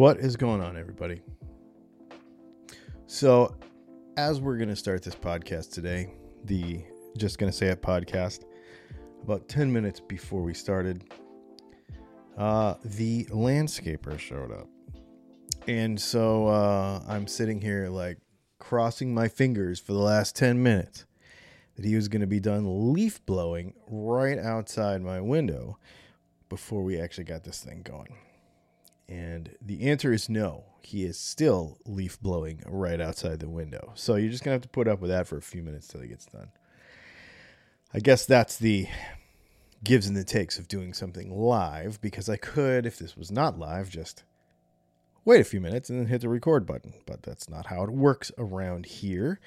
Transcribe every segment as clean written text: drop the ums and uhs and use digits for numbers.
What is going on, everybody? So, as we're going to start this podcast today, the Just Gonna Say It podcast, about 10 minutes before we started, the landscaper showed up. And so I'm sitting here like crossing my fingers for the last 10 minutes that he was going to be done leaf blowing right outside my window before we actually got this thing going. And the answer is no, he is still leaf blowing right outside the window. So you're just going to have to put up with that for a few minutes till he gets done. I guess that's the gives and the takes of doing something live, because I could, if this was not live, just wait a few minutes and then hit the record button, but that's not how it works around here.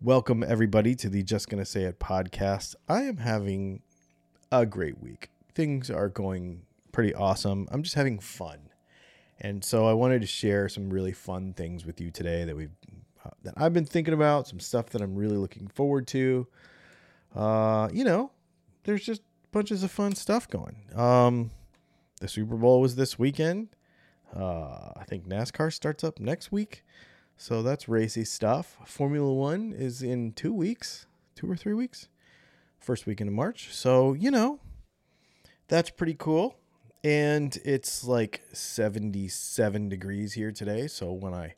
Welcome everybody to the Just Gonna Say It podcast. I am having a great week. Things are going pretty awesome. I'm just having fun. And so I wanted to share some really fun things with you today that I've been thinking about, some stuff that I'm really looking forward to. You know, there's just bunches of fun stuff going. The Super Bowl was this weekend. I think NASCAR starts up next week, so that's racy stuff. Formula One is in 2 weeks, 2 or 3 weeks, first weekend of March. So, you know, that's pretty cool. And it's like 77 degrees here today. So when I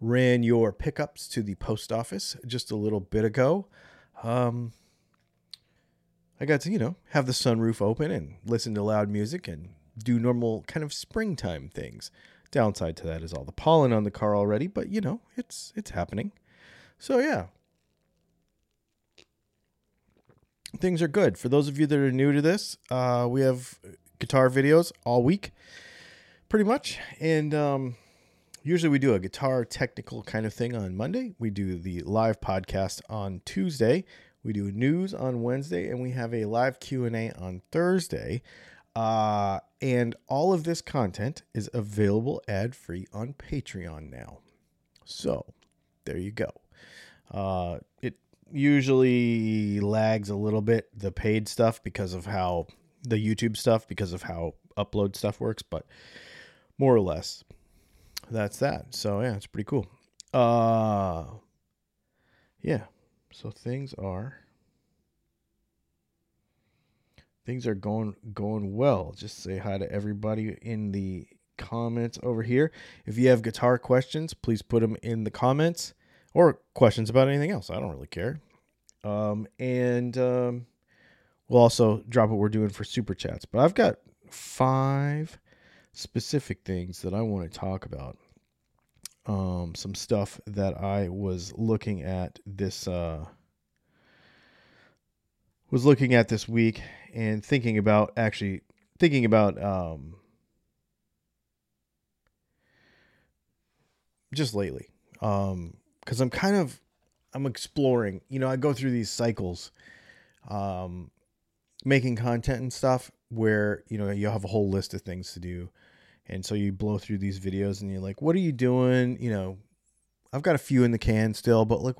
ran your pickups to the post office just a little bit ago, I got to, you know, have the sunroof open and listen to loud music and do normal kind of springtime things. Downside to that is all the pollen on the car already, but you know, it's happening. So yeah, things are good. For those of you that are new to this, we have guitar videos all week, pretty much. And usually we do a guitar technical kind of thing on Monday. We do the live podcast on Tuesday. We do news on Wednesday, and we have a live Q&A on Thursday. And all of this content is available ad-free on Patreon now. So there you go. It usually lags a little bit, the paid stuff, because of how the YouTube stuff, because of how upload stuff works, but more or less that's that. So yeah, it's pretty cool. Yeah. So Things are going well. Just say hi to everybody in the comments over here. If you have guitar questions, please put them in the comments, or questions about anything else. I don't really care. And we'll also drop what we're doing for Super Chats. But I've got 5 specific things that I want to talk about. Some stuff that I was looking at this week and thinking about just lately, because I'm exploring, you know, I go through these cycles, making content and stuff where, you know, you have a whole list of things to do. And so you blow through these videos and you're like, what are you doing? You know, I've got a few in the can still, but like,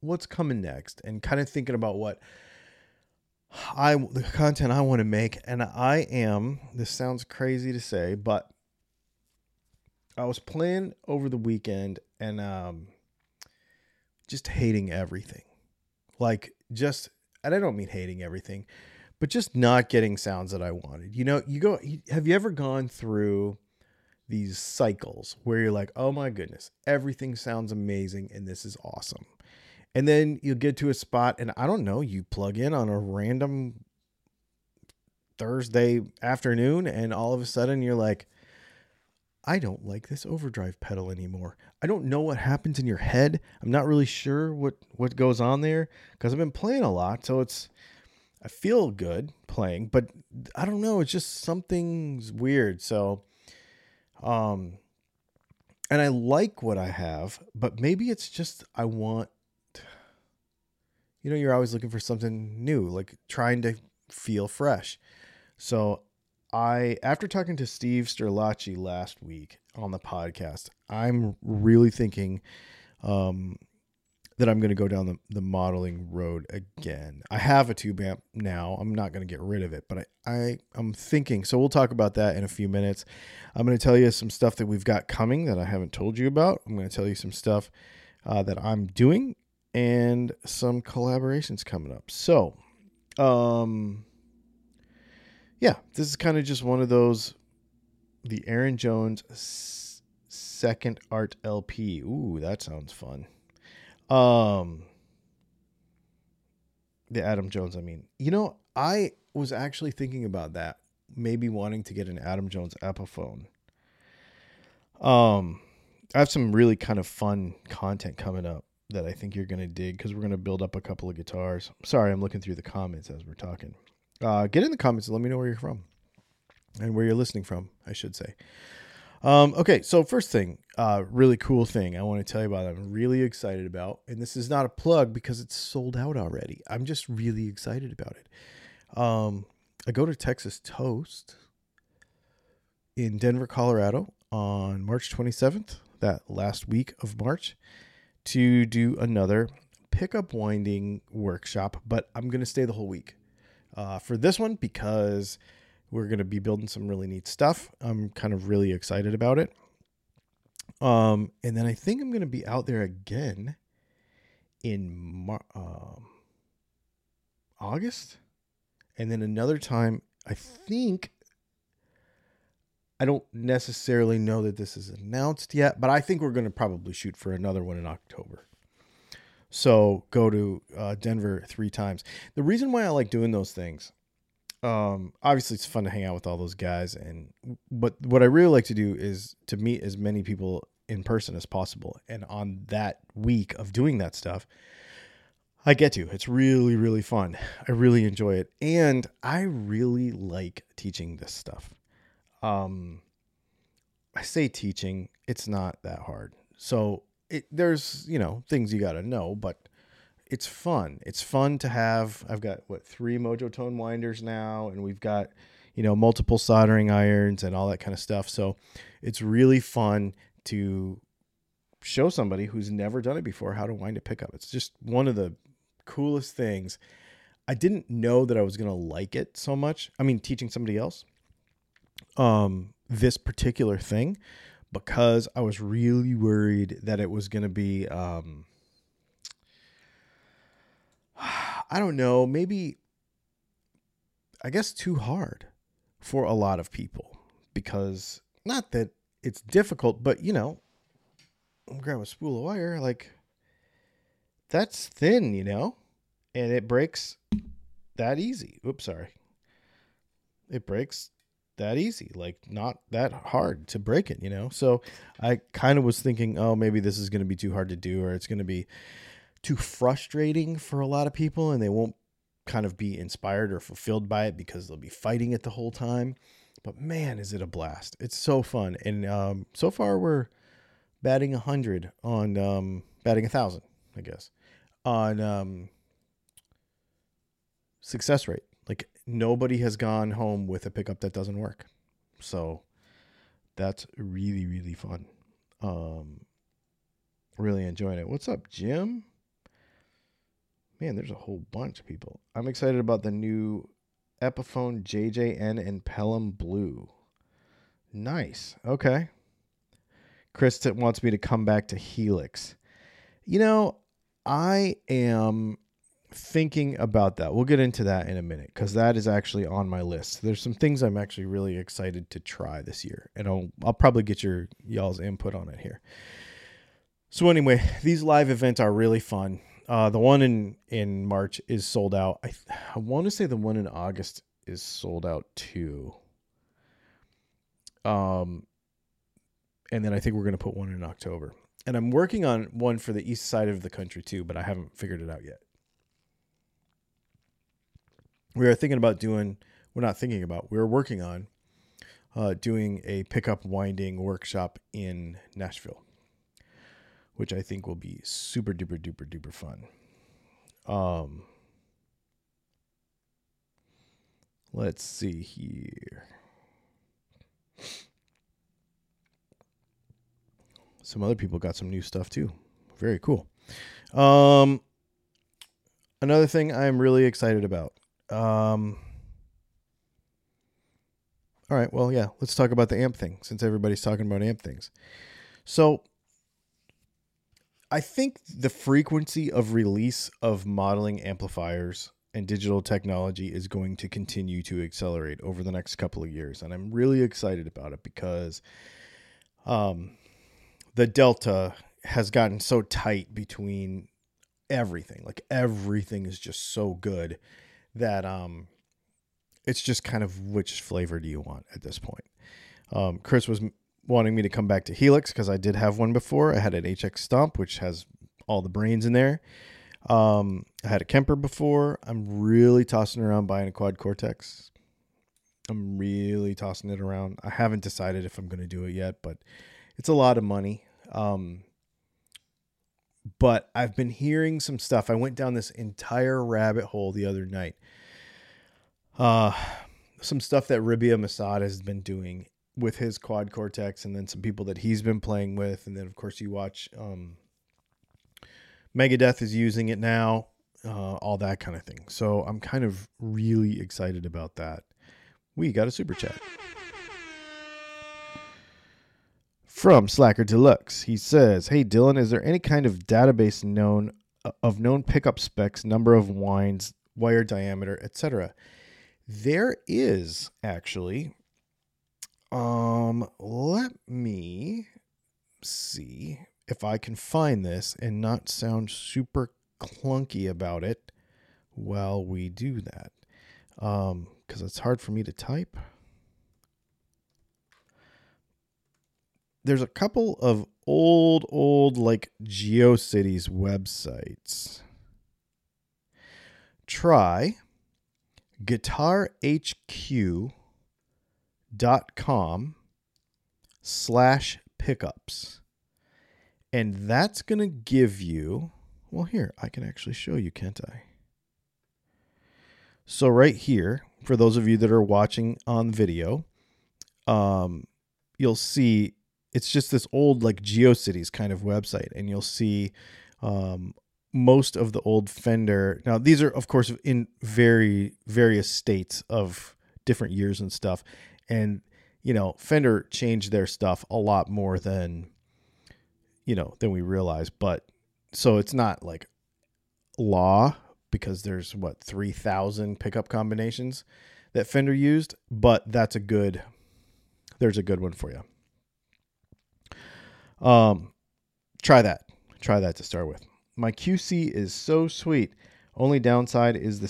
what's coming next? And kind of thinking about the content I want to make. And this sounds crazy to say, but I was playing over the weekend and, just hating everything. Like and I don't mean hating everything, but just not getting sounds that I wanted. You know, have you ever gone through these cycles where you're like, oh my goodness, everything sounds amazing and this is awesome. And then you'll get to a spot and I don't know, you plug in on a random Thursday afternoon and all of a sudden you're like, I don't like this overdrive pedal anymore. I don't know what happens in your head. I'm not really sure what goes on there because I've been playing a lot. So I feel good playing, but I don't know. It's just something's weird. So, and I like what I have, but maybe it's just, I want, you know, you're always looking for something new, like trying to feel fresh. So after talking to Steve Sterlacci last week on the podcast, I'm really thinking that I'm going to go down the modeling road again. I have a tube amp now. I'm not going to get rid of it, but I'm thinking, so we'll talk about that in a few minutes. I'm going to tell you some stuff that we've got coming that I haven't told you about. I'm going to tell you some stuff that I'm doing and some collaborations coming up. So, yeah, this is kind of just one of those, the Aaron Jones Second Art LP. Ooh, that sounds fun. The Adam Jones, I mean, you know, I was actually thinking about that, maybe wanting to get an Adam Jones Epiphone. I have some really kind of fun content coming up that I think you're going to dig, because we're going to build up a couple of guitars. Sorry, I'm looking through the comments as we're talking. Get in the comments and let me know where you're from and where you're listening from, I should say. Okay, so first thing, really cool thing I want to tell you about that I'm really excited about, and this is not a plug because it's sold out already. I'm just really excited about it. I go to Texas Toast in Denver, Colorado on March 27th, that last week of March, to do another pickup winding workshop, but I'm going to stay the whole week for this one because we're going to be building some really neat stuff. I'm kind of really excited about it. And then I think I'm going to be out there again in August. And then another time, I think, I don't necessarily know that this is announced yet, but I think we're going to probably shoot for another one in October. So go to Denver 3 times. The reason why I like doing those things, obviously it's fun to hang out with all those guys, but what I really like to do is to meet as many people in person as possible. And on that week of doing that stuff, I get to, it's really, really fun. I really enjoy it. And I really like teaching this stuff. I say teaching, it's not that hard. So there's, you know, things you got to know, but it's fun. It's fun to have. I've got 3 Mojo Tone winders now, and we've got, you know, multiple soldering irons and all that kind of stuff. So it's really fun to show somebody who's never done it before how to wind a pickup. It's just one of the coolest things. I didn't know that I was going to like it so much. I mean, teaching somebody else this particular thing, because I was really worried that it was going to be, I don't know, maybe, I guess, too hard for a lot of people, because not that it's difficult, but, you know, grab a spool of wire, like, that's thin, you know, and it breaks that easy. Oops, sorry. It breaks that easy, like, not that hard to break it, you know. So I kind of was thinking, oh, maybe this is going to be too hard to do, or it's going to be too frustrating for a lot of people, and they won't kind of be inspired or fulfilled by it because they'll be fighting it the whole time. But man, is it a blast. It's so fun. And so far we're batting 100 on batting 1,000, I guess, on success rate. Like, nobody has gone home with a pickup that doesn't work. So that's really, really fun. Really enjoying it. What's up, Jim? Man, there's a whole bunch of people. I'm excited about the new Epiphone JJN and Pelham Blue. Nice. Okay. Chris wants me to come back to Helix. You know, I am thinking about that. We'll get into that in a minute, because that is actually on my list. There's some things I'm actually really excited to try this year, and I'll probably get y'all's input on it here. So anyway, these live events are really fun. The one in March is sold out. I want to say the one in August is sold out too. And then I think we're going to put one in October. And I'm working on one for the east side of the country too, but I haven't figured it out yet. We're working on doing a pickup winding workshop in Nashville, which I think will be super duper duper duper fun. Let's see here. Some other people got some new stuff too. Very cool. Another thing I'm really excited about. All right, well, yeah, let's talk about the amp thing since everybody's talking about amp things. So I think the frequency of release of modeling amplifiers and digital technology is going to continue to accelerate over the next couple of years. And I'm really excited about it because the delta has gotten so tight between everything. Like everything is just so good that it's just kind of which flavor do you want at this point. Chris was wanting me to come back to Helix because I did have one before. I had an HX Stomp, which has all the brains in there. I had a Kemper before. I'm really tossing around buying a Quad Cortex. I'm really tossing it around. I haven't decided if I'm going to do it yet, but it's a lot of money. But I've been hearing some stuff. I went down this entire rabbit hole the other night. Some stuff that Ribia Masad has been doing with his Quad Cortex, and then some people that he's been playing with. And then of course you watch, Megadeth is using it now, all that kind of thing. So I'm kind of really excited about that. We got a super chat from Slacker Deluxe. He says, "Hey Dylan, is there any kind of database known of known pickup specs, number of winds, wire diameter, etc.?" There is actually. Let me see if I can find this and not sound super clunky about it while we do that. Because it's hard for me to type. There's a couple of old like GeoCities websites. Try guitarhq.com/pickups. And that's going to give you, well, here, I can actually show you, can't I? So right here, for those of you that are watching on video, you'll see it's just this old like GeoCities kind of website. And you'll see most of the old Fender. Now, these are, of course, in various states of different years and stuff. And, you know, Fender changed their stuff a lot more than... you know, than we realize, but so it's not like law because there's 3,000 pickup combinations that Fender used, but that's there's a good one for you. Try that to start with. My QC is so sweet. Only downside is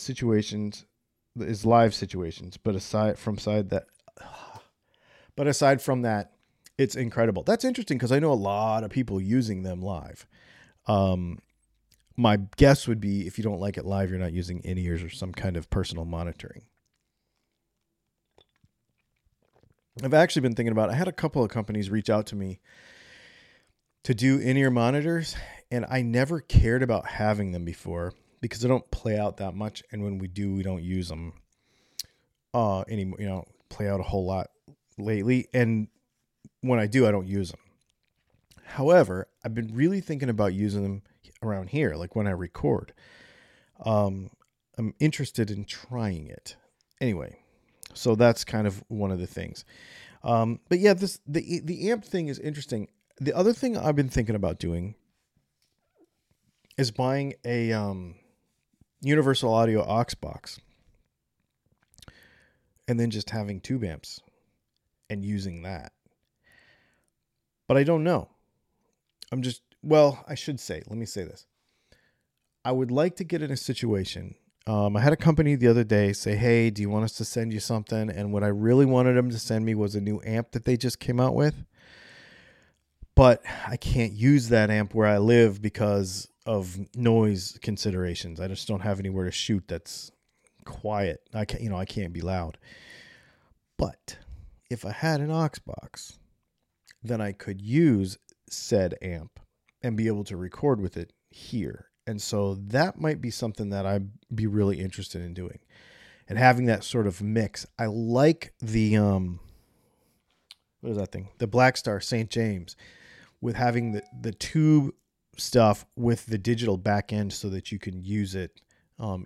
live situations, but aside from that, it's incredible. That's interesting because I know a lot of people using them live. My guess would be if you don't like it live, you're not using in-ears or some kind of personal monitoring. I've actually been thinking about it. I had a couple of companies reach out to me to do in-ear monitors, and I never cared about having them before because they don't play out that much. And when we do, we don't use them anymore. You know, play out a whole lot lately. And when I do, I don't use them. However, I've been really thinking about using them around here, like when I record. I'm interested in trying it. Anyway, so that's kind of one of the things. But yeah, the amp thing is interesting. The other thing I've been thinking about doing is buying a Universal Audio aux box and then just having tube amps and using that. But I don't know. I should say, let me say this. I would like to get in a situation. I had a company the other day say, "Hey, do you want us to send you something?" And what I really wanted them to send me was a new amp that they just came out with. But I can't use that amp where I live because of noise considerations. I just don't have anywhere to shoot that's quiet. I can't be loud. But if I had an aux box, then I could use said amp and be able to record with it here. And so that might be something that I'd be really interested in doing and having that sort of mix. I like the, what is that thing? The Blackstar St. James with having the tube stuff with the digital back end so that you can use it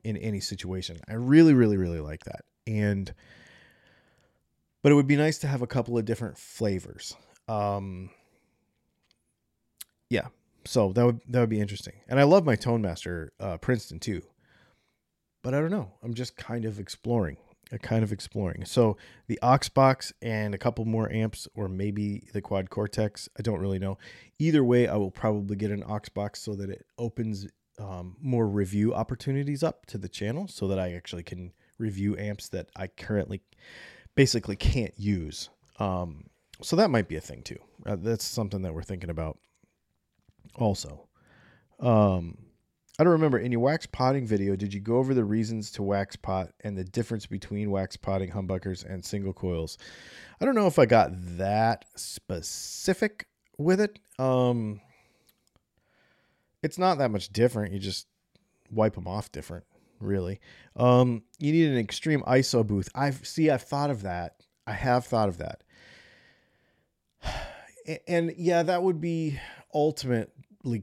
in any situation. I really, really, really like that. But it would be nice to have a couple of different flavors. Yeah. So that would be interesting. And I love my Tone Master Princeton too, but I don't know. I'm just kind of exploring. So the aux box and a couple more amps, or maybe the Quad Cortex. I don't really know. Either way, I will probably get an aux box so that it opens more review opportunities up to the channel, so that I actually can review amps that I currently basically can't use. So that might be a thing too. That's something that we're thinking about also. I don't remember, in your wax potting video, did you go over the reasons to wax pot and the difference between wax potting humbuckers and single coils? I don't know if I got that specific with it. It's not that much different. You just wipe them off different, really. You need an extreme ISO booth. I have thought of that. And yeah, that would be ultimately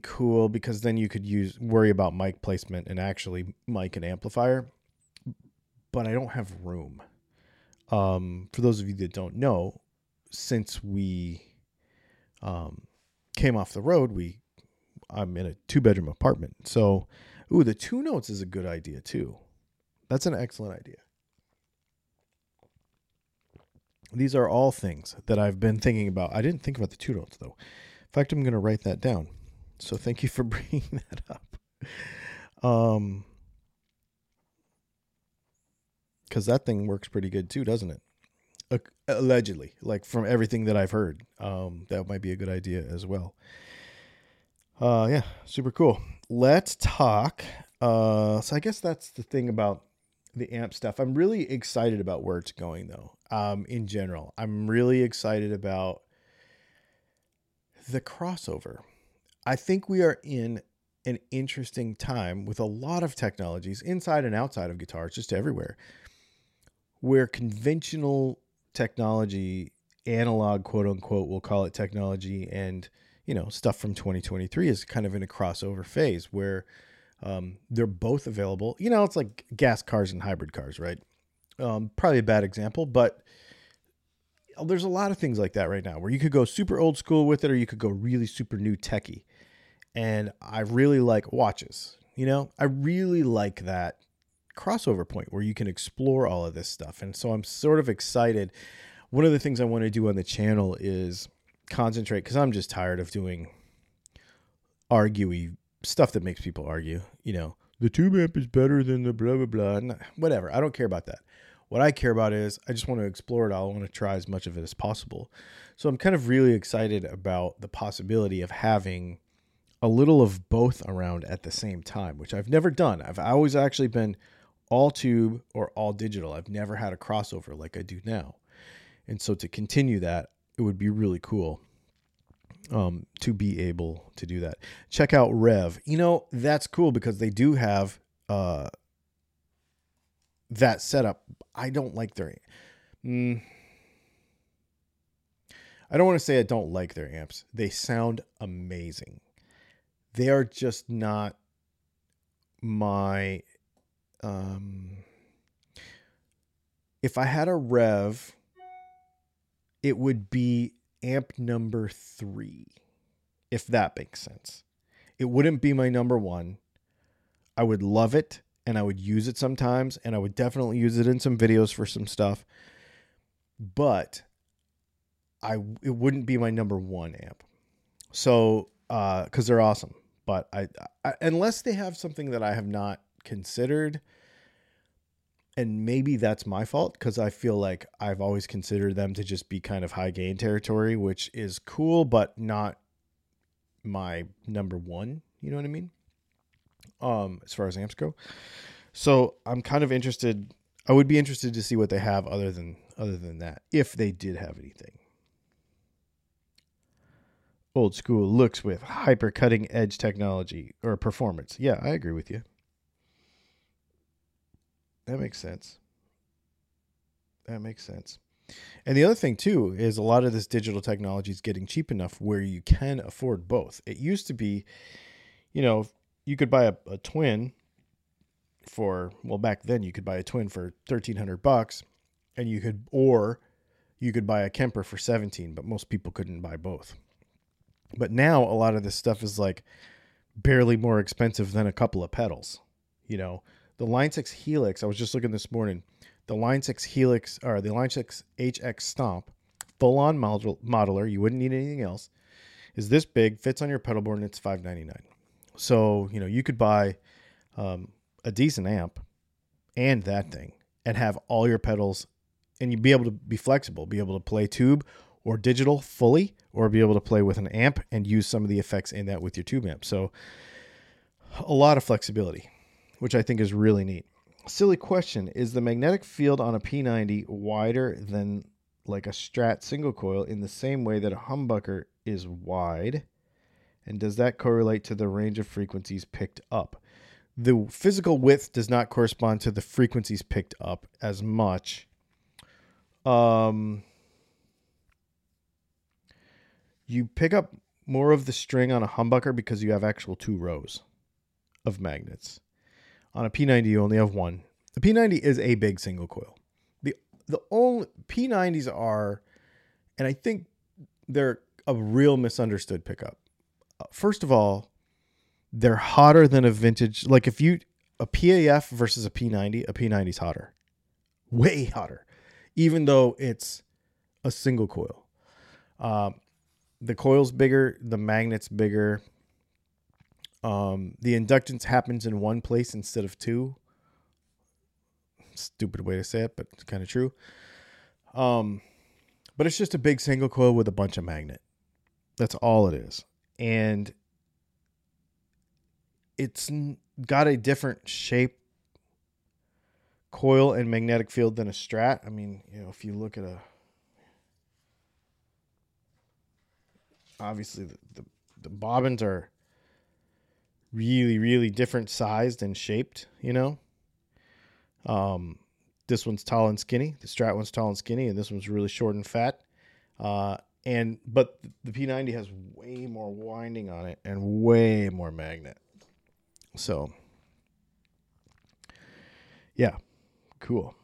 cool, because then you could worry about mic placement and actually mic an amplifier, but I don't have room. For those of you that don't know, since we came off the road, I'm in a 2-bedroom apartment. So, the Two Notes is a good idea too. That's an excellent idea. These are all things that I've been thinking about. I didn't think about the Two Notes, though. In fact, I'm going to write that down. So thank you for bringing that up. Because that thing works pretty good, too, doesn't it? Allegedly, like from everything that I've heard. That might be a good idea as well. Yeah, super cool. Let's talk. So I guess that's the thing about the amp stuff. I'm really excited about where it's going, though. In general, I'm really excited about the crossover. I think we are in an interesting time with a lot of technologies inside and outside of guitars, just everywhere, where conventional technology, analog, quote unquote, we'll call it technology, and, stuff from 2023 is kind of in a crossover phase where they're both available. It's like gas cars and hybrid cars, right? Probably a bad example, but there's a lot of things like that right now where you could go super old school with it, or you could go really super new techie. And I really like watches, I really like that crossover point where you can explore all of this stuff. And so I'm sort of excited. One of the things I want to do on the channel is concentrate, because I'm just tired of doing arguey stuff that makes people argue, the tube amp is better than the blah, blah, blah, and whatever. I don't care about that. What I care about is I just want to explore it all. I want to try as much of it as possible. So I'm kind of really excited about the possibility of having a little of both around at the same time, which I've never done. I've always actually been all tube or all digital. I've never had a crossover like I do now. And so to continue that, it would be really cool to be able to do that. Check out Rev. That's cool because they do have that setup. I don't like their I don't want to say I don't like their amps. They sound amazing. They are just not my if I had a Rev, it would be amp number 3, if that makes sense. It wouldn't be my number 1. I would love it, and I would use it sometimes, and I would definitely use it in some videos for some stuff, but it wouldn't be my number 1 amp. So, cause they're awesome, but I unless they have something that I have not considered, and maybe that's my fault, because I feel like I've always considered them to just be kind of high gain territory, which is cool, but not my number 1. You know what I mean? As far as amps go. So I'm kind of interested. I would be interested to see what they have other than that, if they did have anything. Old school looks with hyper cutting edge technology or performance. Yeah, I agree with you. That makes sense. And the other thing too is a lot of this digital technology is getting cheap enough where you can afford both. It used to be you know, you could buy a twin for, well, back then you could buy a twin for $1,300 and you could, or you could buy a Kemper for $1,700, but most people couldn't buy both. But now a lot of this stuff is like barely more expensive than a couple of pedals. You know, the Line 6 Helix, I was just looking this morning, the Line 6 Helix, or the Line 6 HX Stomp, full-on modeler, you wouldn't need anything else, is this big, fits on your pedal board, and it's $599. So, you know, you could buy a decent amp and that thing and have all your pedals, and you'd be able to be flexible, be able to play tube or digital fully, or be able to play with an amp and use some of the effects in that with your tube amp. So a lot of flexibility, which I think is really neat. Silly question. Is the magnetic field on a P90 wider than like a Strat single coil in the same way that a humbucker is wide? And does that correlate to the range of frequencies picked up? The physical width does not correspond to the frequencies picked up as much. You pick up more of the string on a humbucker because you have actual two rows of magnets. On a P90, you only have one. The P90 is a big single coil. The only P90s are, and I think they're a real misunderstood pickup. First of all, they're hotter than a vintage. Like if you, a PAF versus a P90 is hotter. Way hotter. Even though it's a single coil. The coil's bigger, the magnet's bigger. The inductance happens in one place instead of two. Stupid way to say it, but it's kind of true. But it's just a big single coil with a bunch of magnet. That's all it is. And it's got a different shape, coil, and magnetic field than a Strat. I mean, you know, if you look at a, obviously the bobbins are really, really different sized and shaped, you know. This one's tall and skinny. The Strat one's tall and skinny, and this one's really short and fat. But the P90 has way more winding on it and way more magnet. So, yeah, cool.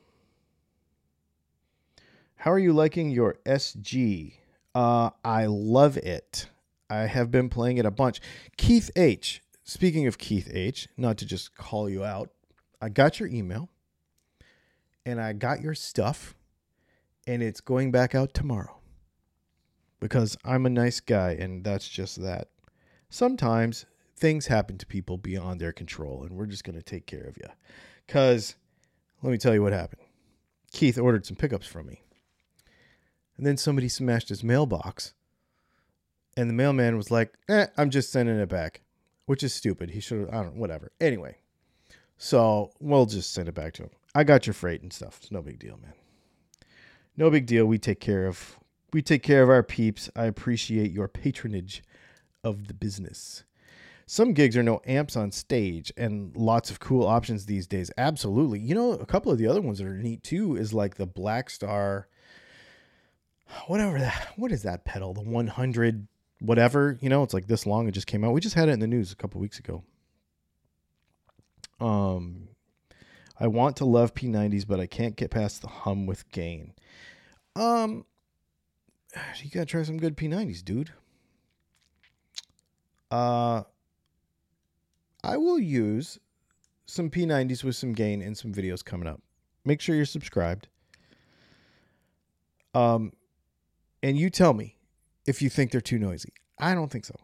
How are you liking your SG? I love it. I have been playing it a bunch. Keith H. Speaking of Keith H., not to just call you out, I got your email and I got your stuff, and it's going back out tomorrow because I'm a nice guy, and that's just that. Sometimes things happen to people beyond their control, and we're just going to take care of you. Because let me tell you what happened. Keith ordered some pickups from me, and then somebody smashed his mailbox, and the mailman was like, I'm just sending it back, which is stupid. He should have, I don't know, whatever. Anyway, so we'll just send it back to him. I got your freight and stuff. It's no big deal, man. No big deal. We take care of our peeps. I appreciate your patronage of the business. Some gigs are no amps on stage, and lots of cool options these days. Absolutely. You know, a couple of the other ones that are neat too is like the Blackstar, whatever that, what is that pedal? The 100 whatever, you know, it's like this long. It just came out. We just had it in the news a couple weeks ago. I want to love P90s, but I can't get past the hum with gain. You gotta try some good P90s, dude. I will use some P90s with some gain in some videos coming up. Make sure you're subscribed. And you tell me if you think they're too noisy. I don't think so.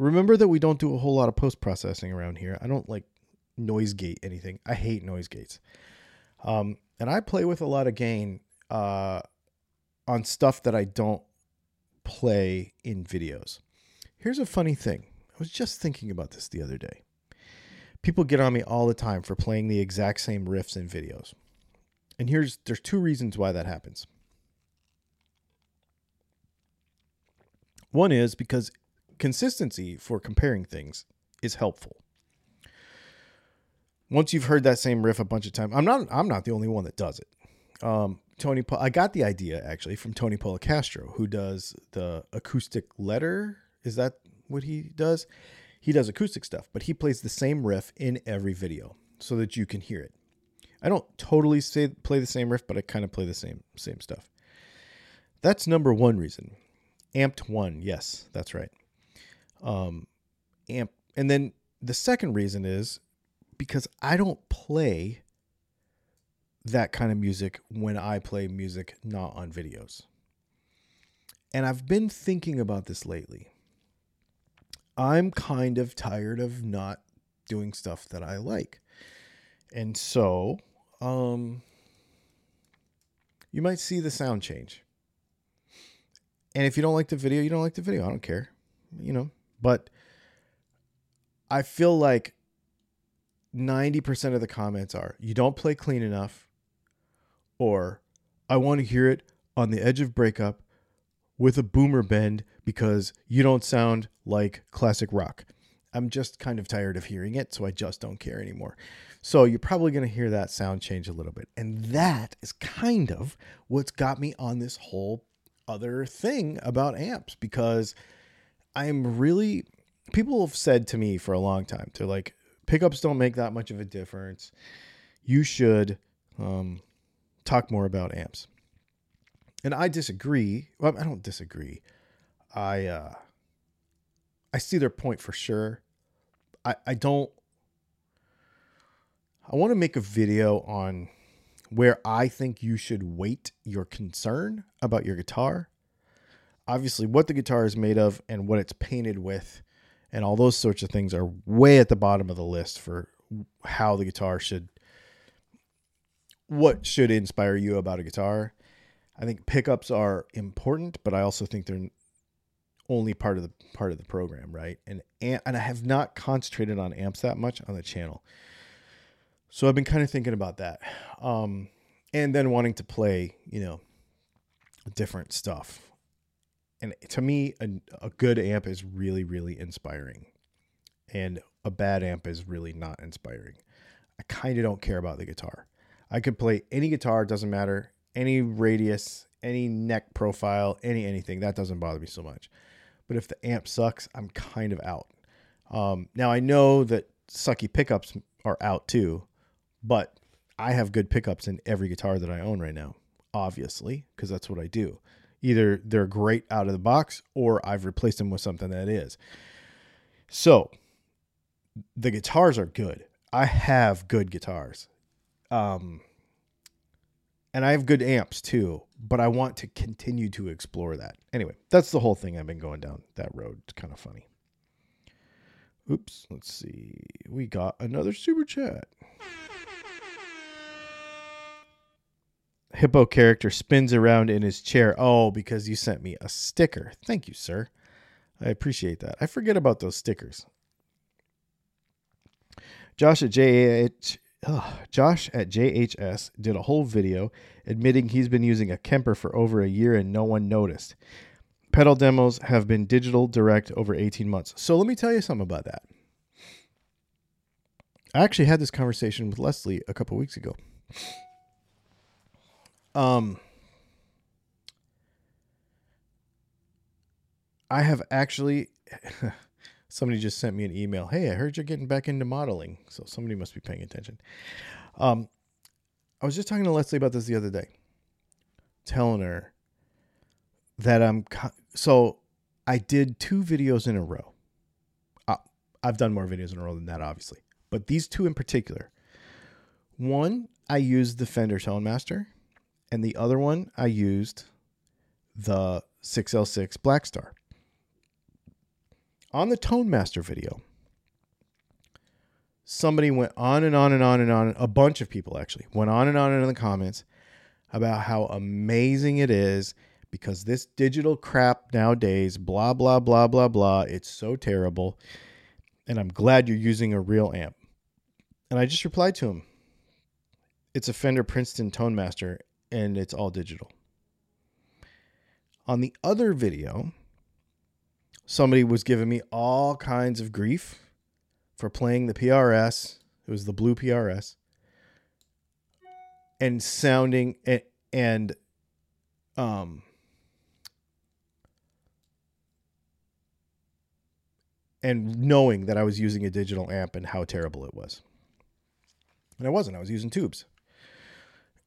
Remember that we don't do a whole lot of post-processing around here. I don't like noise gate anything. I hate noise gates. And I play with a lot of gain on stuff that I don't play in videos. Here's a funny thing. I was just thinking about this the other day. People get on me all the time for playing the exact same riffs in videos. And there's two reasons why that happens. One is because consistency for comparing things is helpful. Once you've heard that same riff a bunch of times, I'm not the only one that does it. I got the idea actually from Tony Policastro, who does the acoustic letter. Is that what he does? He does acoustic stuff, but he plays the same riff in every video so that you can hear it. I don't totally play the same riff, but I kind of play the same stuff. That's number one reason. Amped one. Yes, that's right. And then the second reason is because I don't play that kind of music when I play music not on videos. And I've been thinking about this lately. I'm kind of tired of not doing stuff that I like. And so, you might see the sound change. And if you don't like the video, you don't like the video. I don't care, you know, but I feel like 90% of the comments are, you don't play clean enough, or I want to hear it on the edge of breakup with a boomer bend because you don't sound like classic rock. I'm just kind of tired of hearing it, so I just don't care anymore. So you're probably going to hear that sound change a little bit. And that is kind of what's got me on this whole other thing about amps, because I'm really, people have said to me for a long time, they're like, pickups don't make that much of a difference. You should talk more about amps. And I disagree. Well, I don't disagree. I see their point for sure. I want to make a video on where I think you should weight your concern about your guitar. Obviously, what the guitar is made of and what it's painted with and all those sorts of things are way at the bottom of the list for how the guitar should, what should inspire you about a guitar. I think pickups are important, but I also think they're only part of the program, right? And I have not concentrated on amps that much on the channel. So I've been kind of thinking about that. And then wanting to play, you know, different stuff. And to me, a good amp is really, really inspiring. And a bad amp is really not inspiring. I kind of don't care about the guitar. I could play any guitar, doesn't matter. Any radius, any neck profile, anything. That doesn't bother me so much. But if the amp sucks, I'm kind of out. Now I know that sucky pickups are out too, but I have good pickups in every guitar that I own right now, obviously, because that's what I do. Either they're great out of the box or I've replaced them with something that is. So the guitars are good. I have good guitars. And I have good amps too, but I want to continue to explore that. Anyway, that's the whole thing. I've been going down that road. It's kind of funny. Oops, let's see. We got another super chat. Hippo character spins around in his chair. Oh, because you sent me a sticker. Thank you, sir. I appreciate that. I forget about those stickers. Josh at JHS did a whole video admitting he's been using a Kemper for over a year and no one noticed. Pedal demos have been digital direct over 18 months. So let me tell you something about that. I actually had this conversation with Leslie a couple weeks ago. I have actually... Somebody just sent me an email. Hey, I heard you're getting back into modeling. So somebody must be paying attention. I was just talking to Leslie about this the other day, telling her that so I did two videos in a row. I've done more videos in a row than that, obviously, but these two in particular, one, I used the Fender Tone Master, and the other one I used the 6L6 Blackstar. On the Tone Master video, somebody went on and on and on and on. A bunch of people actually went on and on in the comments about how amazing it is because this digital crap nowadays, blah, blah, blah, blah, blah. It's so terrible. And I'm glad you're using a real amp. And I just replied to him. It's a Fender Princeton Tone Master and it's all digital. On the other video, somebody was giving me all kinds of grief for playing the PRS. It was the blue PRS. And sounding and knowing that I was using a digital amp and how terrible it was. And I wasn't. I was using tubes.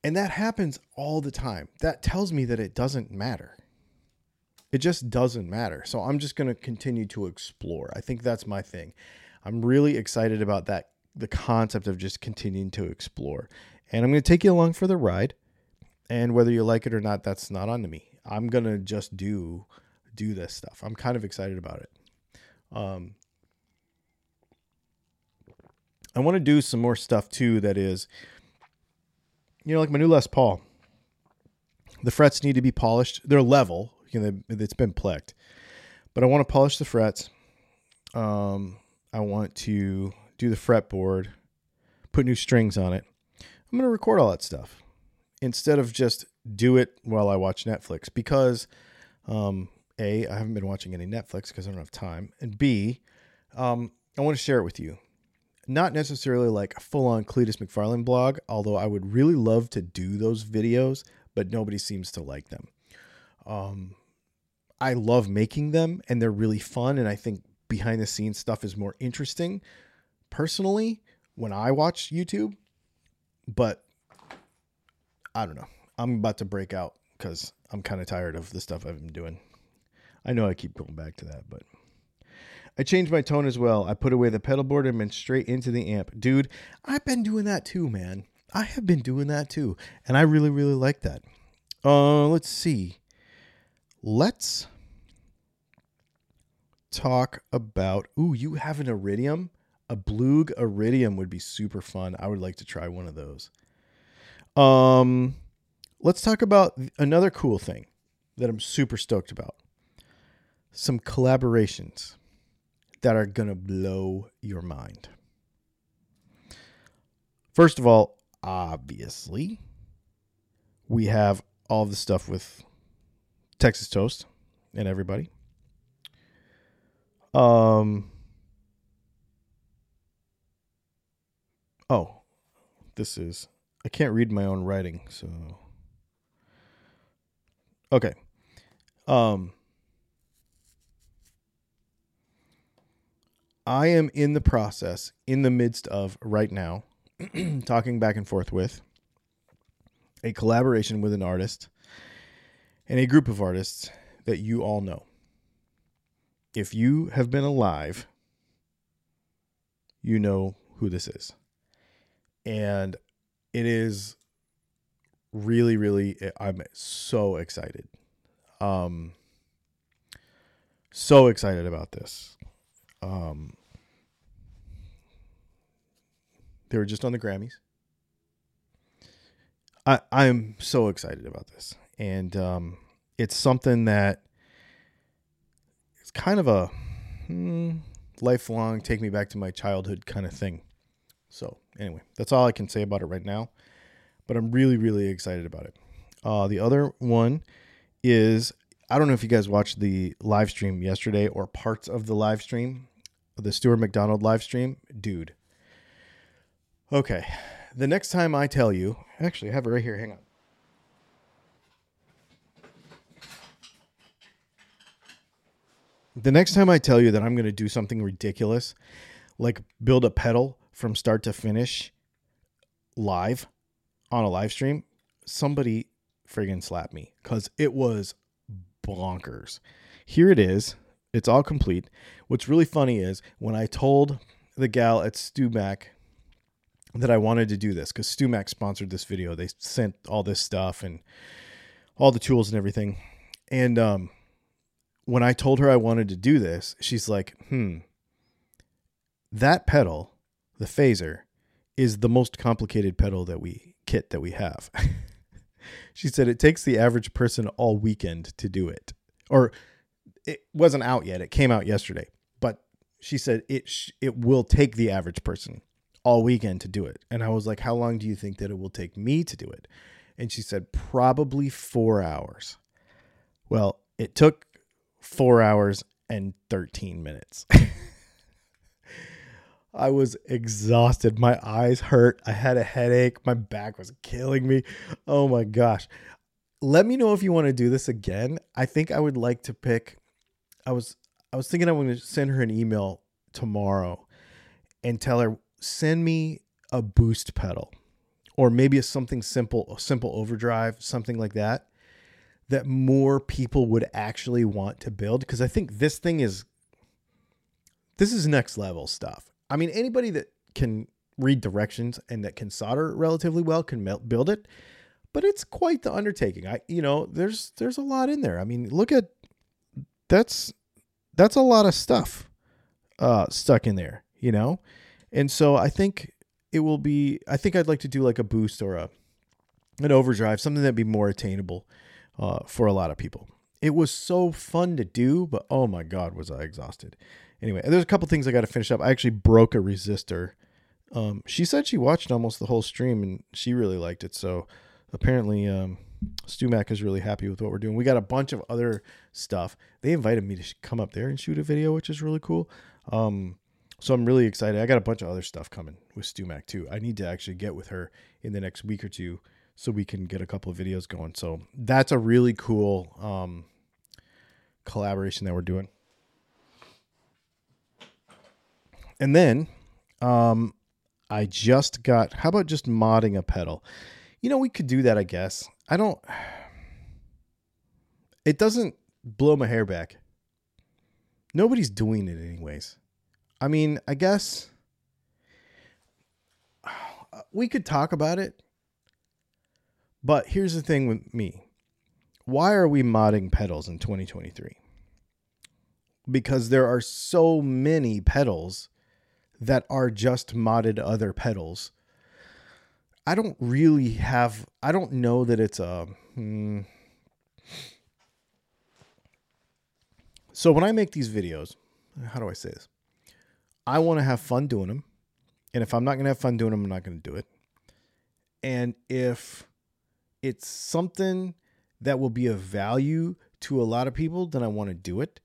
And that happens all the time. That tells me that it doesn't matter. It just doesn't matter. So I'm just going to continue to explore. I think that's my thing. I'm really excited about that, the concept of just continuing to explore. And I'm going to take you along for the ride. And whether you like it or not, that's not on to me. I'm going to just do this stuff. I'm kind of excited about it. I want to do some more stuff too that is, you know, like my new Les Paul. The frets need to be polished. They're level. You know, it's been plecked. But I want to polish the frets. I want to do the fretboard, put new strings on it. I'm going to record all that stuff instead of just do it while I watch Netflix, because A, I haven't been watching any Netflix because I don't have time, and B, I want to share it with you. Not necessarily like a full-on Cletus McFarlane blog, although I would really love to do those videos, but nobody seems to like them. I love making them, and they're really fun, and I think behind the scenes stuff is more interesting personally when I watch YouTube, but I don't know. I'm about to break out because I'm kind of tired of the stuff I've been doing. I know I keep going back to that, but I changed my tone as well. I put away the pedal board and went straight into the amp. Dude, I've been doing that too, man. I have been doing that too. And I really, really like that. Let's see. Let's talk about, ooh, you have an Iridium? A Blug Iridium would be super fun. I would like to try one of those. Let's talk about another cool thing that I'm super stoked about. Some collaborations that are going to blow your mind. First of all, obviously, we have all the stuff with Texas Toast and everybody. Oh, this is, I can't read my own writing, so. Okay. I am in the process, in the midst of right now, talking back and forth with a collaboration with an artist and a group of artists that you all know. If you have been alive, you know who this is. And it is really, really, I'm so excited. So excited about this. They were just on the Grammys. I'm so excited about this. And it's something that it's kind of a lifelong take me back to my childhood kind of thing. So anyway, that's all I can say about it right now. But I'm really, really excited about it. The other one is, I don't know if you guys watched the live stream yesterday or parts of the live stream, the Stuart McDonald live stream. Dude. Okay. The next time I tell you, actually I have it right here. Hang on. The next time I tell you that I'm going to do something ridiculous, like build a pedal from start to finish live on a live stream, somebody friggin' slap me because it was bonkers. Here it is. It's all complete. What's really funny is when I told the gal at StewMac that I wanted to do this, because StewMac sponsored this video. They sent all this stuff and all the tools and everything. And when I told her I wanted to do this, she's like, that pedal, the phaser, is the most complicated pedal that we have. She said it takes the average person all weekend to do it. Or it wasn't out yet. It came out yesterday. But she said it will take the average person all weekend to do it. And I was like, how long do you think that it will take me to do it? And she said, probably 4 hours. Well, it took 4 hours and 13 minutes. I was exhausted. My eyes hurt. I had a headache. My back was killing me. Oh my gosh. Let me know if you want to do this again. I think I would like to pick. I was thinking I want to send her an email tomorrow and tell her, send me a boost pedal or maybe a simple overdrive, something like that, that more people would actually want to build. Because I think this is next level stuff. I mean, anybody that can read directions and that can solder relatively well can build it, but it's quite the undertaking. There's a lot in there. I mean, look at that's a lot of stuff stuck in there, you know? And so I think I'd like to do like a boost or an overdrive, something that'd be more attainable for a lot of people. It was so fun to do, but oh my God, was I exhausted. Anyway, there's a couple things I got to finish up. I actually broke a resistor. She said she watched almost the whole stream and she really liked it. So apparently StewMac is really happy with what we're doing. We got a bunch of other stuff. They invited me to come up there and shoot a video, which is really cool. So I'm really excited. I got a bunch of other stuff coming with StewMac too. I need to actually get with her in the next week or two so we can get a couple of videos going. So that's a really cool collaboration that we're doing. And then I just got, how about just modding a pedal? You know, we could do that, I guess. It doesn't blow my hair back. Nobody's doing it anyways. I mean, I guess we could talk about it, but here's the thing with me. Why are we modding pedals in 2023? Because there are so many pedals that are just modded other pedals. I don't know that it's a... So when I make these videos, how do I say this? I want to have fun doing them. And if I'm not going to have fun doing them, I'm not going to do it. And if it's something that will be of value to a lot of people, then I want to do it.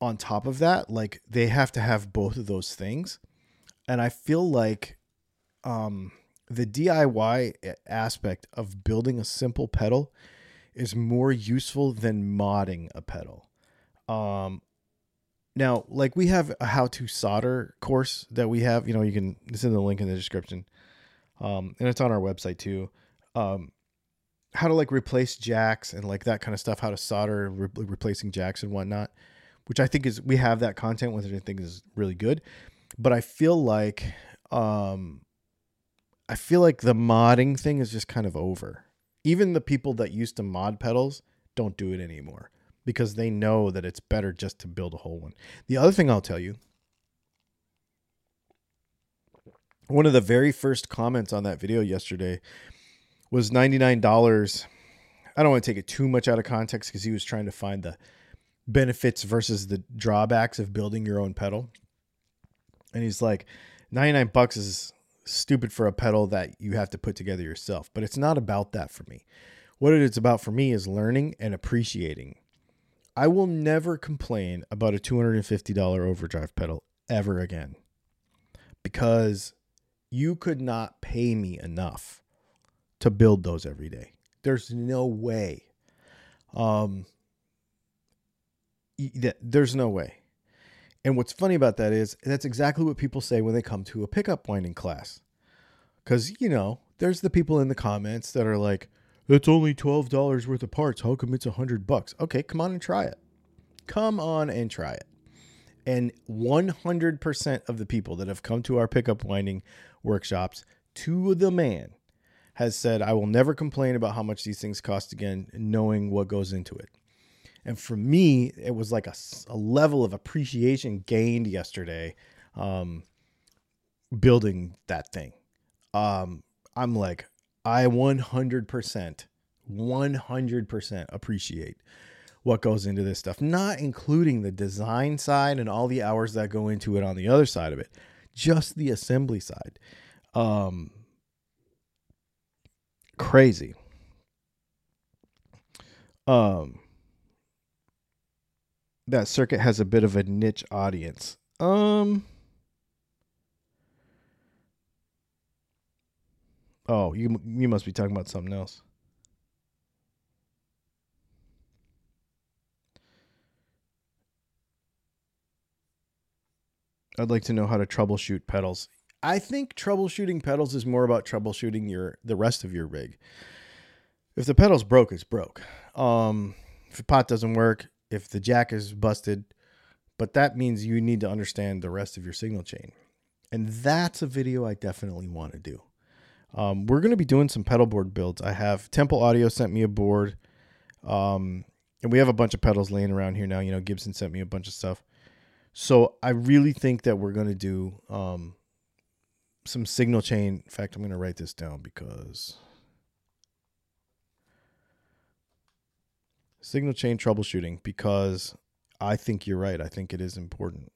On top of that, like, they have to have both of those things. And I feel like the DIY aspect of building a simple pedal is more useful than modding a pedal. Now, like, we have a how to solder course that we have, it's in the link in the description. And it's on our website too. How to like replace jacks and like that kind of stuff, how to solder, replacing jacks and whatnot. Which I think is, we have that content, which I think is really good. But I feel like, the modding thing is just kind of over. Even the people that used to mod pedals don't do it anymore because they know that it's better just to build a whole one. The other thing I'll tell you, one of the very first comments on that video yesterday was $99. I don't want to take it too much out of context because he was trying to find the benefits versus the drawbacks of building your own pedal. And he's like, $99 is stupid for a pedal that you have to put together yourself. But it's not about that for me. What it's about for me is learning and appreciating. I will never complain about a $250 overdrive pedal ever again, because you could not pay me enough to build those every day. There's no way. There's no way. And what's funny about that is that's exactly what people say when they come to a pickup winding class. Because, there's the people in the comments that are like, it's only $12 worth of parts. How come it's $100? Okay, come on and try it. And 100% of the people that have come to our pickup winding workshops to the man has said, I will never complain about how much these things cost again, knowing what goes into it. And for me, it was like a level of appreciation gained yesterday building that thing. I'm like, I 100% appreciate what goes into this stuff, not including the design side and all the hours that go into it on the other side of it, just the assembly side. Crazy. That circuit has a bit of a niche audience. Oh, you must be talking about something else. I'd like to know how to troubleshoot pedals. I think troubleshooting pedals is more about troubleshooting the rest of your rig. If the pedal's broke, it's broke. If the pot doesn't work, if the jack is busted, but that means you need to understand the rest of your signal chain. And that's a video I definitely want to do. We're going to be doing some pedal board builds. I have Temple Audio sent me a board. And we have a bunch of pedals laying around here now. You know, Gibson sent me a bunch of stuff. So I really think that we're going to do some signal chain. In fact, I'm going to write this down because signal chain troubleshooting, because I think you're right. I think it is important.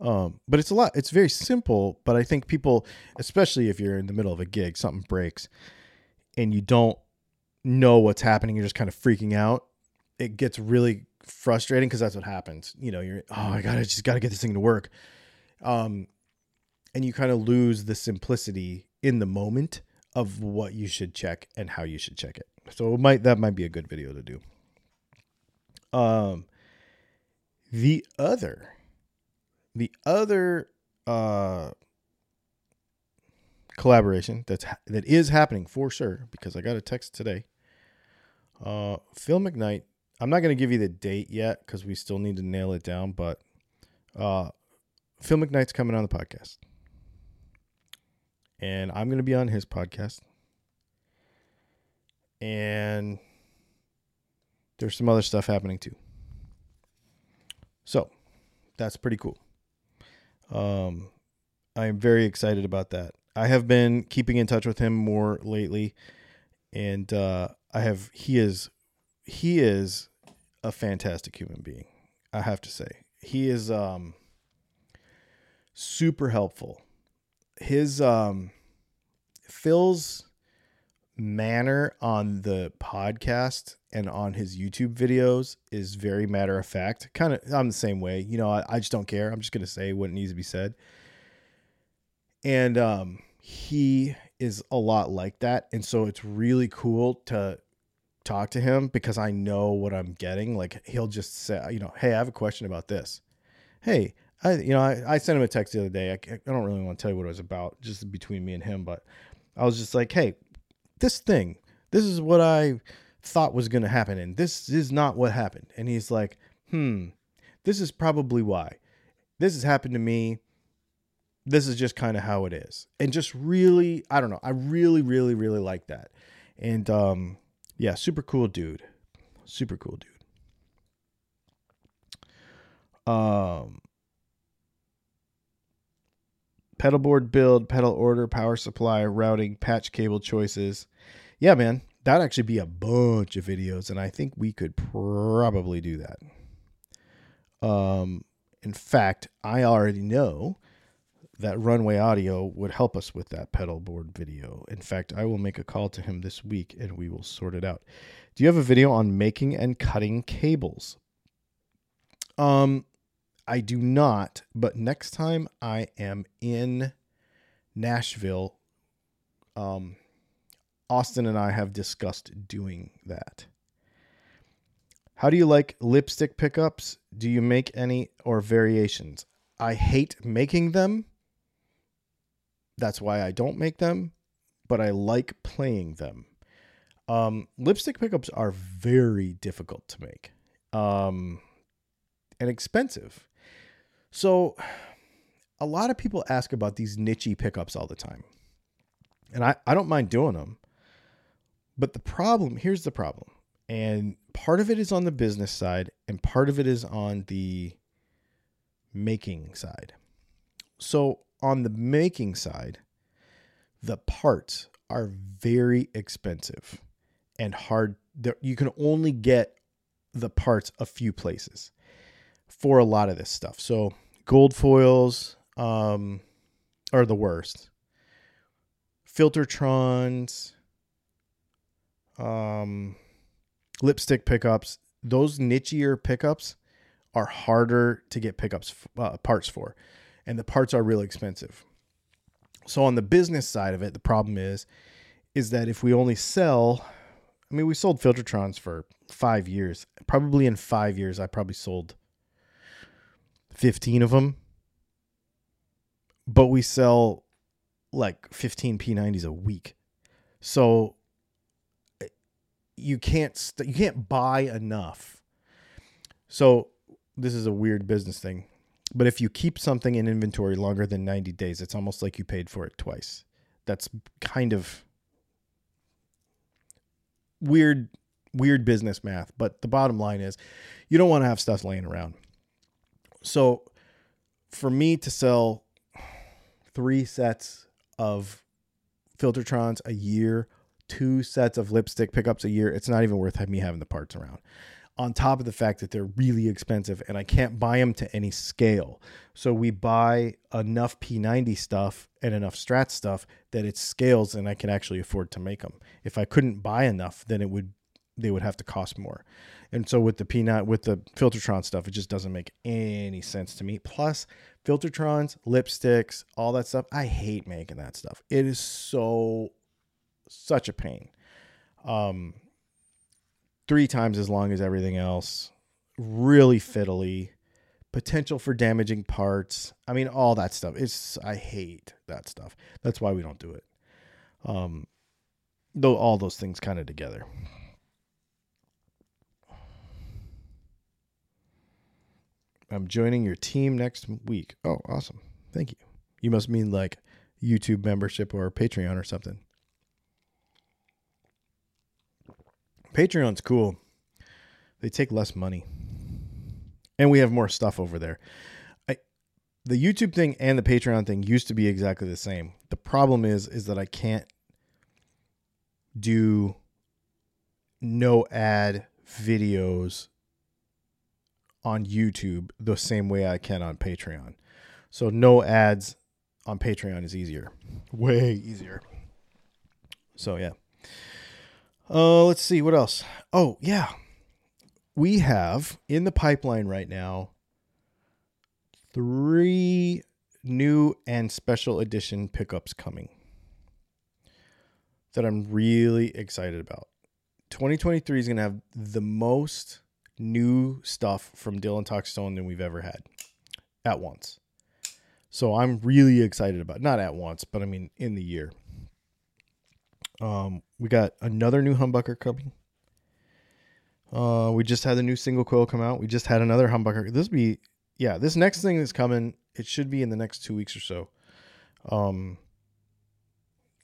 But it's a lot. It's very simple, but I think people, especially if you're in the middle of a gig, something breaks and you don't know what's happening, you're just kind of freaking out. It gets really frustrating because that's what happens. You know, you're, oh, I just got to get this thing to work. And you kind of lose the simplicity in the moment of what you should check and how you should check it. So that might be a good video to do. The other collaboration that is happening for sure, because I got a text today. Phil McKnight, I'm not going to give you the date yet because we still need to nail it down, but Phil McKnight's coming on the podcast. And I'm going to be on his podcast. And there's some other stuff happening too. So that's pretty cool. I am very excited about that. I have been keeping in touch with him more lately, and he is a fantastic human being. I have to say, he is super helpful. His Phil's manner on the podcast and on his YouTube videos is very matter of fact. Kind of, I'm the same way. You know, I just don't care. I'm just going to say what needs to be said. And he is a lot like that. And so it's really cool to talk to him because I know what I'm getting. Like, he'll just say, you know, hey, I have a question about this. Hey, I sent him a text the other day. I don't really want to tell you what it was about, just between me and him. But I was just like, hey, this is what I thought was going to happen, and this is not what happened. And he's like, this is probably why this has happened to me. This is just kind of how it is. And just really, I don't know. I really, really, really like that. And, yeah, super cool dude. Super cool dude. Pedal board build, pedal order, power supply, routing, patch cable choices. Yeah, man, that'd actually be a bunch of videos, and I think we could probably do that. In fact, I already know that Runway Audio would help us with that pedal board video. In fact, I will make a call to him this week, and we will sort it out. Do you have a video on making and cutting cables? I do not, but next time I am in Nashville, Austin and I have discussed doing that. How do you like lipstick pickups? Do you make any or variations? I hate making them. That's why I don't make them, but I like playing them. Lipstick pickups are very difficult to make, and expensive. So a lot of people ask about these niche-y pickups all the time, and I don't mind doing them. But here's the problem. And part of it is on the business side, and part of it is on the making side. So on the making side, the parts are very expensive and hard. You can only get the parts a few places for a lot of this stuff. So gold foils are the worst. Filtertrons, lipstick pickups, those nichier pickups are harder to get parts for, and the parts are really expensive. So on the business side of it, the problem is that if we only sell, I mean, we sold Filtertrons for 5 years, probably in 5 years, I probably sold 15 of them, but we sell like 15 P90s a week. So you can't buy enough. So this is a weird business thing, but if you keep something in inventory longer than 90 days, it's almost like you paid for it twice. That's kind of weird business math, but the bottom line is you don't want to have stuff laying around. So for me to sell 3 sets of Filtertrons a year, 2 sets of lipstick pickups a year, it's not even worth me having the parts around. On top of the fact that they're really expensive and I can't buy them to any scale. So we buy enough P90 stuff and enough Strat stuff that it scales and I can actually afford to make them. If I couldn't buy enough, then they would have to cost more. And so with the Filtertron stuff, it just doesn't make any sense to me. Plus Filtertrons, lipsticks, all that stuff. I hate making that stuff. It is such a pain. 3 times as long as everything else, really fiddly, potential for damaging parts. I mean, all that stuff. I hate that stuff. That's why we don't do it. Though all those things kind of together. I'm joining your team next week. Oh, awesome. Thank you. You must mean like YouTube membership or Patreon or something. Patreon's cool. They take less money. And we have more stuff over there. The YouTube thing and the Patreon thing used to be exactly the same. The problem is that I can't do no ad videos on YouTube the same way I can on Patreon. So no ads on Patreon is easier. Way easier. So yeah. Let's see what else. Oh yeah. We have in the pipeline right now 3 new and special edition pickups coming that I'm really excited about. 2023 is going to have the most new stuff from Dylan Talkstone than we've ever had at once. So I'm really excited about, not at once, but I mean in the year. We got another new humbucker coming. We just had the new single coil come out. We just had another humbucker. This next thing that's coming, it should be in the next 2 weeks or so.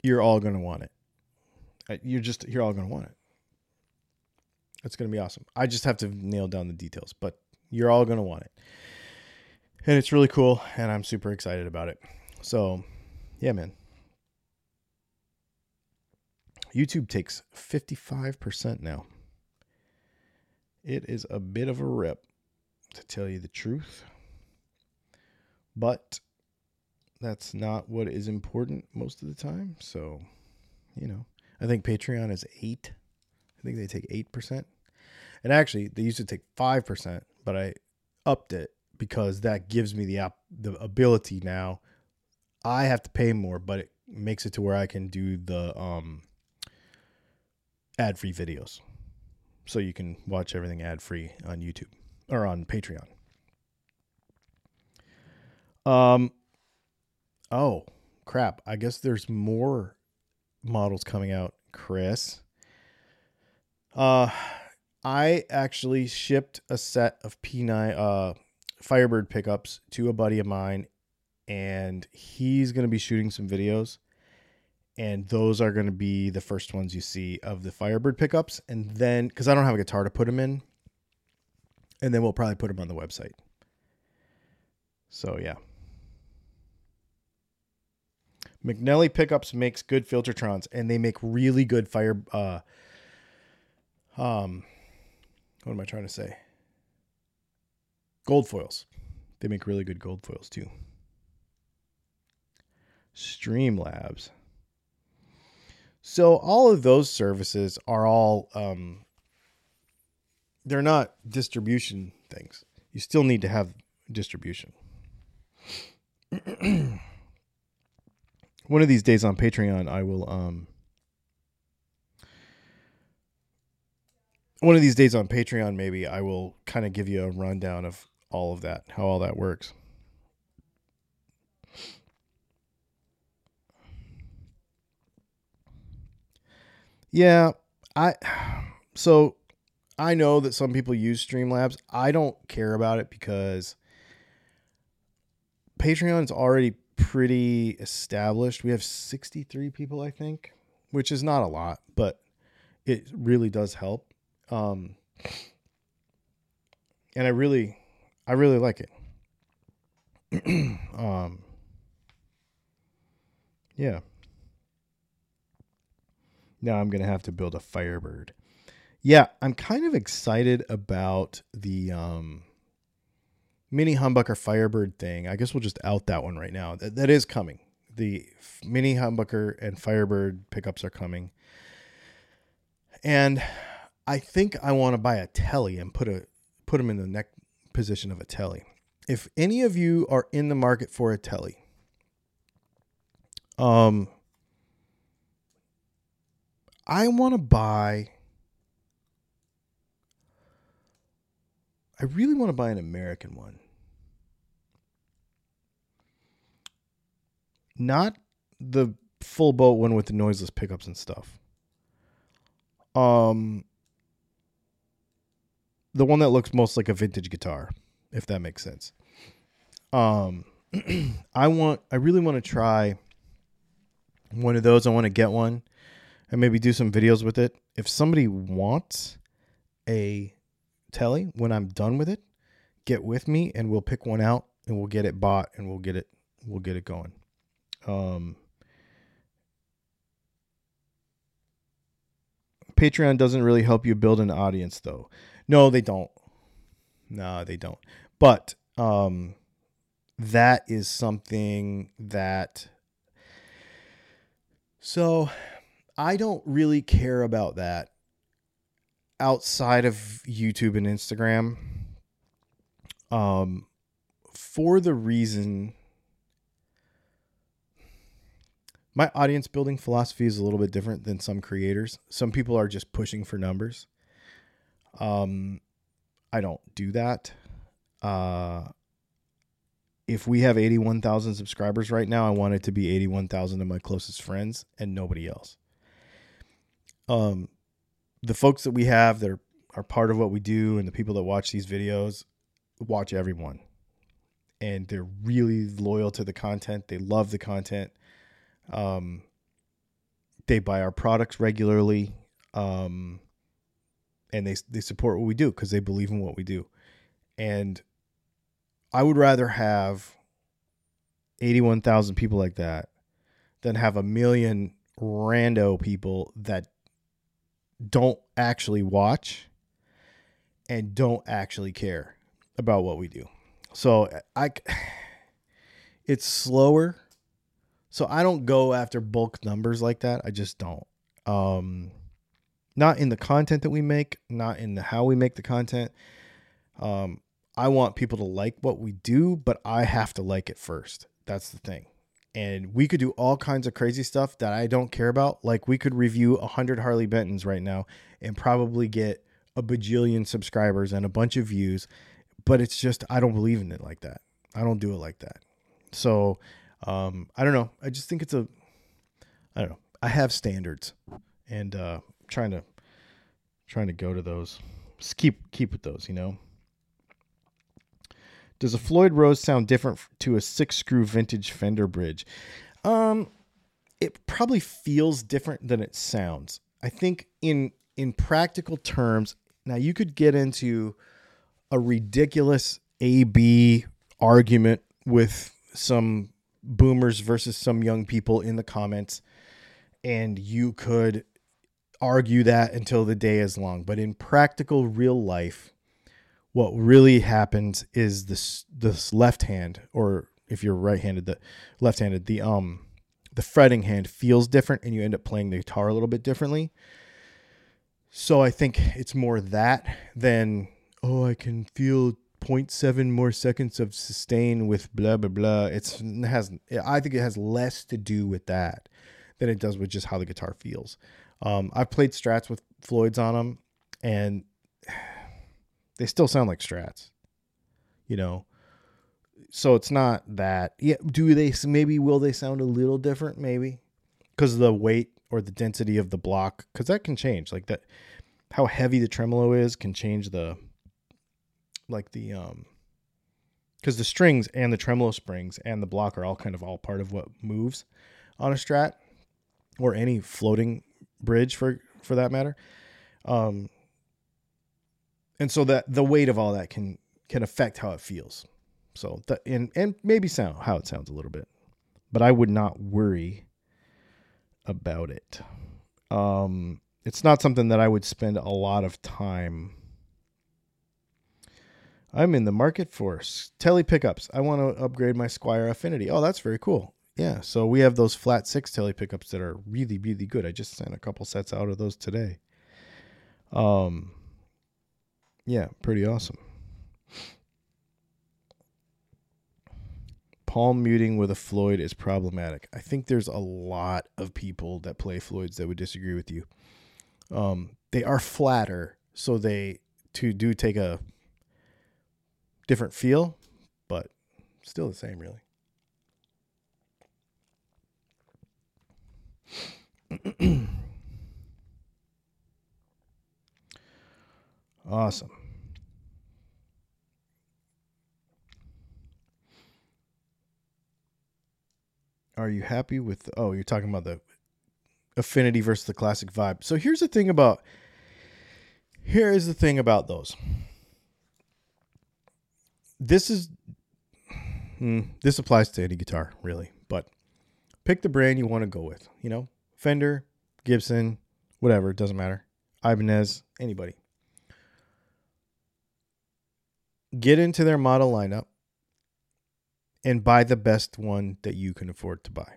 You're all going to want it. You're all going to want it. It's going to be awesome. I just have to nail down the details, but you're all going to want it. And it's really cool. And I'm super excited about it. So yeah, man. YouTube takes 55% now. It is a bit of a rip, to tell you the truth. But that's not what is important most of the time. So, I think Patreon is 8%. I think they take 8%. And actually, they used to take 5%, but I upped it because that gives me the ability now. I have to pay more, but it makes it to where I can do the ad-free videos. So you can watch everything ad-free on YouTube or on Patreon. Oh, crap. I guess there's more models coming out, Chris. I actually shipped a set of P9 Firebird pickups to a buddy of mine, and he's going to be shooting some videos. And those are going to be the first ones you see of the Firebird pickups. And then, because I don't have a guitar to put them in. And then we'll probably put them on the website. So, yeah. McNelly Pickups makes good Filtertrons. And they make really good fire... what am I trying to say? Gold foils. They make really good gold foils, too. Streamlabs. So all of those services are all, they're not distribution things. You still need to have distribution. One of these days on Patreon, maybe I will kind of give you a rundown of all of that, how all that works. Yeah, I know that some people use Streamlabs. I don't care about it because Patreon's already pretty established. We have 63 people, I think, which is not a lot, but it really does help. And I really like it. Yeah. Now I'm going to have to build a Firebird. Yeah, I'm kind of excited about the mini humbucker Firebird thing. I guess we'll just out that one right now. That is coming. The mini humbucker and Firebird pickups are coming. And I think I want to buy a Tele and put them in the neck position of a Tele. If any of you are in the market for a Tele, I want to buy... I really want to buy an American one. Not the full boat one with the noiseless pickups and stuff. The one that looks most like a vintage guitar, if that makes sense. I really want to try one of those. I want to get one and maybe do some videos with it. If somebody wants a Tele, when I'm done with it, get with me and we'll pick one out and we'll get it bought and we'll get it going. Patreon doesn't really help you build an audience though. No, they don't. No, they don't. But that is something that, so I don't really care about that outside of YouTube and Instagram, for the reason my audience building philosophy is a little bit different than some creators. Some people are just pushing for numbers. I don't do that. If we have 81,000 subscribers right now, I want it to be 81,000 of my closest friends and nobody else. The folks that we have that are part of what we do and the people that watch these videos watch everyone. And they're really loyal to the content. They love the content. They buy our products regularly. And they support what we do because they believe in what we do. And I would rather have 81,000 people like that than have 1 million rando people that don't actually watch and don't actually care about what we do. So it's slower. So I don't go after bulk numbers like that. I just don't. Not in the content that we make, not in how we make the content. I want people to like what we do, but I have to like it first. That's the thing. And we could do all kinds of crazy stuff that I don't care about. Like we could review 100 Harley Bentons right now and probably get a bajillion subscribers and a bunch of views. But it's just, I don't believe in it like that. I don't do it like that. So, I don't know. I just think it's I don't know. I have standards and, trying to go to those. Just keep with those, you know. Does a Floyd Rose sound different to a 6-screw vintage Fender bridge? It probably feels different than it sounds. I think in practical terms, now you could get into a ridiculous A-B argument with some boomers versus some young people in the comments, and you could argue that until the day is long. But in practical real life, what really happens is this left hand, or if you're right-handed, the left-handed, the fretting hand feels different and you end up playing the guitar a little bit differently. So I think it's more that than, I can feel 0.7 more seconds of sustain with blah, blah, blah. I think it has less to do with that than it does with just how the guitar feels. I've played Strats with Floyds on them and they still sound like Strats. you know. So it's not that. Yeah, do they maybe will they sound a little different? Maybe because of the weight or the density of the block, because that can change. Like that, how heavy the tremolo is can change the, like the because the strings and the tremolo springs and the block are all kind of all part of what moves on a Strat or any floating bridge for that matter. And so that the weight of all that can affect how it feels. So that, and maybe sound how it sounds a little bit, but I would not worry about it. It's not something that I would spend a lot of time. I'm in the market for Tele pickups. I want to upgrade my Squier Affinity. Oh, that's very cool. Yeah. So we have those flat 6 Tele pickups that are really, really good. I just sent a couple sets out of those today. Yeah, pretty awesome. Palm muting with a Floyd is problematic. I think there's a lot of people that play Floyds that would disagree with you. They are flatter, so they do take a different feel, but still the same, really. Awesome. Are you happy with... Oh, you're talking about the Affinity versus the Classic Vibe. So here's the thing about... Here is the thing about those. This is... this applies to any guitar, really. But pick the brand you want to go with. You know, Fender, Gibson, whatever. It doesn't matter. Ibanez, anybody. Get into their model lineup. And buy the best one that you can afford to buy.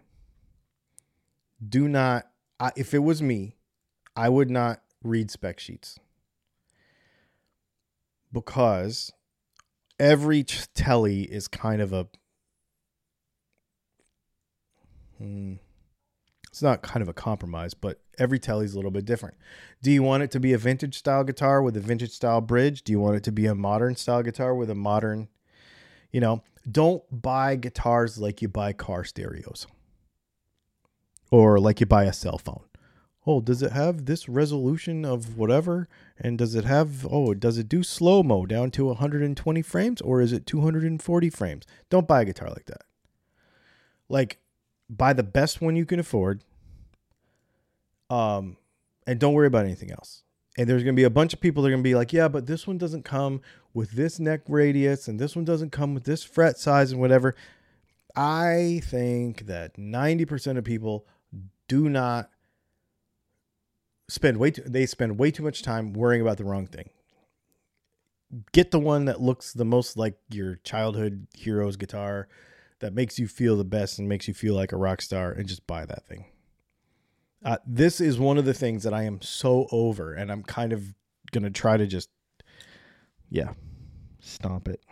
Do not, if it was me, I would not read spec sheets. Because every Tele is kind of a, it's not kind of a compromise, but every Tele is a little bit different. Do you want it to be a vintage style guitar with a vintage style bridge? Do you want it to be a modern style guitar with a modern, you know? Don't buy guitars like you buy car stereos or like you buy a cell phone. Oh, does it have this resolution of whatever? And does it have, oh, does it do slow-mo down to 120 frames or is it 240 frames? Don't buy a guitar like that. Like, buy the best one you can afford. And don't worry about anything else. And there's going to be a bunch of people that are going to be like, yeah, but this one doesn't come with this neck radius and this one doesn't come with this fret size and whatever. I think that 90% of people do not spend way too much time worrying about the wrong thing. Get the one that looks the most like your childhood hero's guitar that makes you feel the best and makes you feel like a rock star and just buy that thing. This is one of the things that I am so over, and I'm kind of going to try to just, stomp it.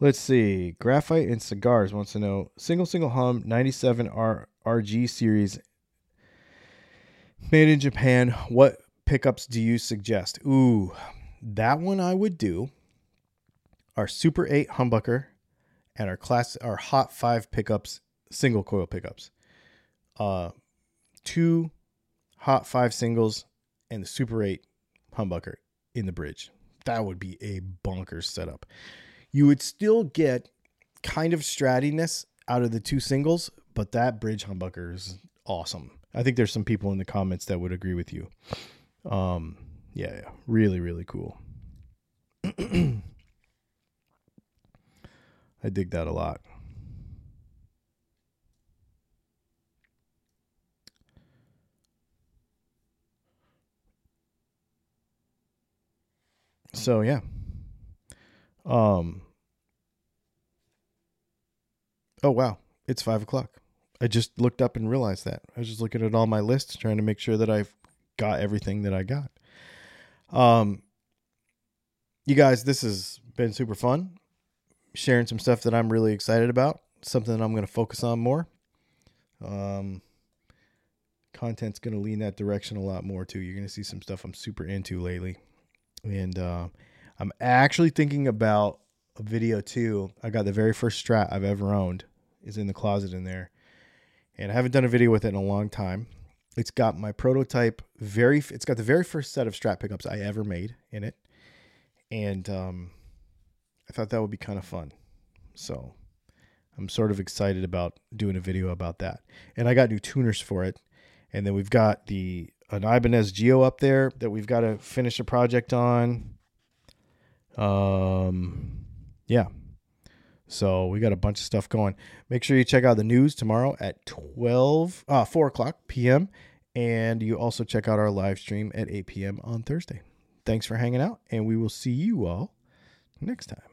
Let's see. Graphite and Cigars wants to know, single hum, 97 RG series, made in Japan. What pickups do you suggest? Ooh, that one I would do. Our Super 8 humbucker and our Hot 5 pickups, single coil pickups. 2 Hot 5 singles and the Super 8 humbucker in the bridge. That would be a bonkers setup. You would still get kind of strattiness out of the 2 singles, but that bridge humbucker is awesome. I think there's some people in the comments that would agree with you. Really, really cool. I dig that a lot. So, yeah. Oh, wow. It's 5:00. I just looked up and realized that. I was just looking at all my lists, trying to make sure that I've got everything that I got. You guys, this has been super fun. Sharing some stuff that I'm really excited about, something that I'm going to focus on more. content's going to lean that direction a lot more too. You're going to see some stuff I'm super into lately. And I'm actually thinking about a video too. I got the very first Strat I've ever owned is in the closet in there. And I haven't done a video with it in a long time. It's got my prototype. It's got the very first set of Strat pickups I ever made in it. And I thought that would be kind of fun. So I'm sort of excited about doing a video about that. And I got new tuners for it. And then we've got an Ibanez Geo up there that we've got to finish a project on. Yeah. So we got a bunch of stuff going. Make sure you check out the news tomorrow at 4:00 p.m. And you also check out our live stream at 8 p.m. on Thursday. Thanks for hanging out, and we will see you all next time.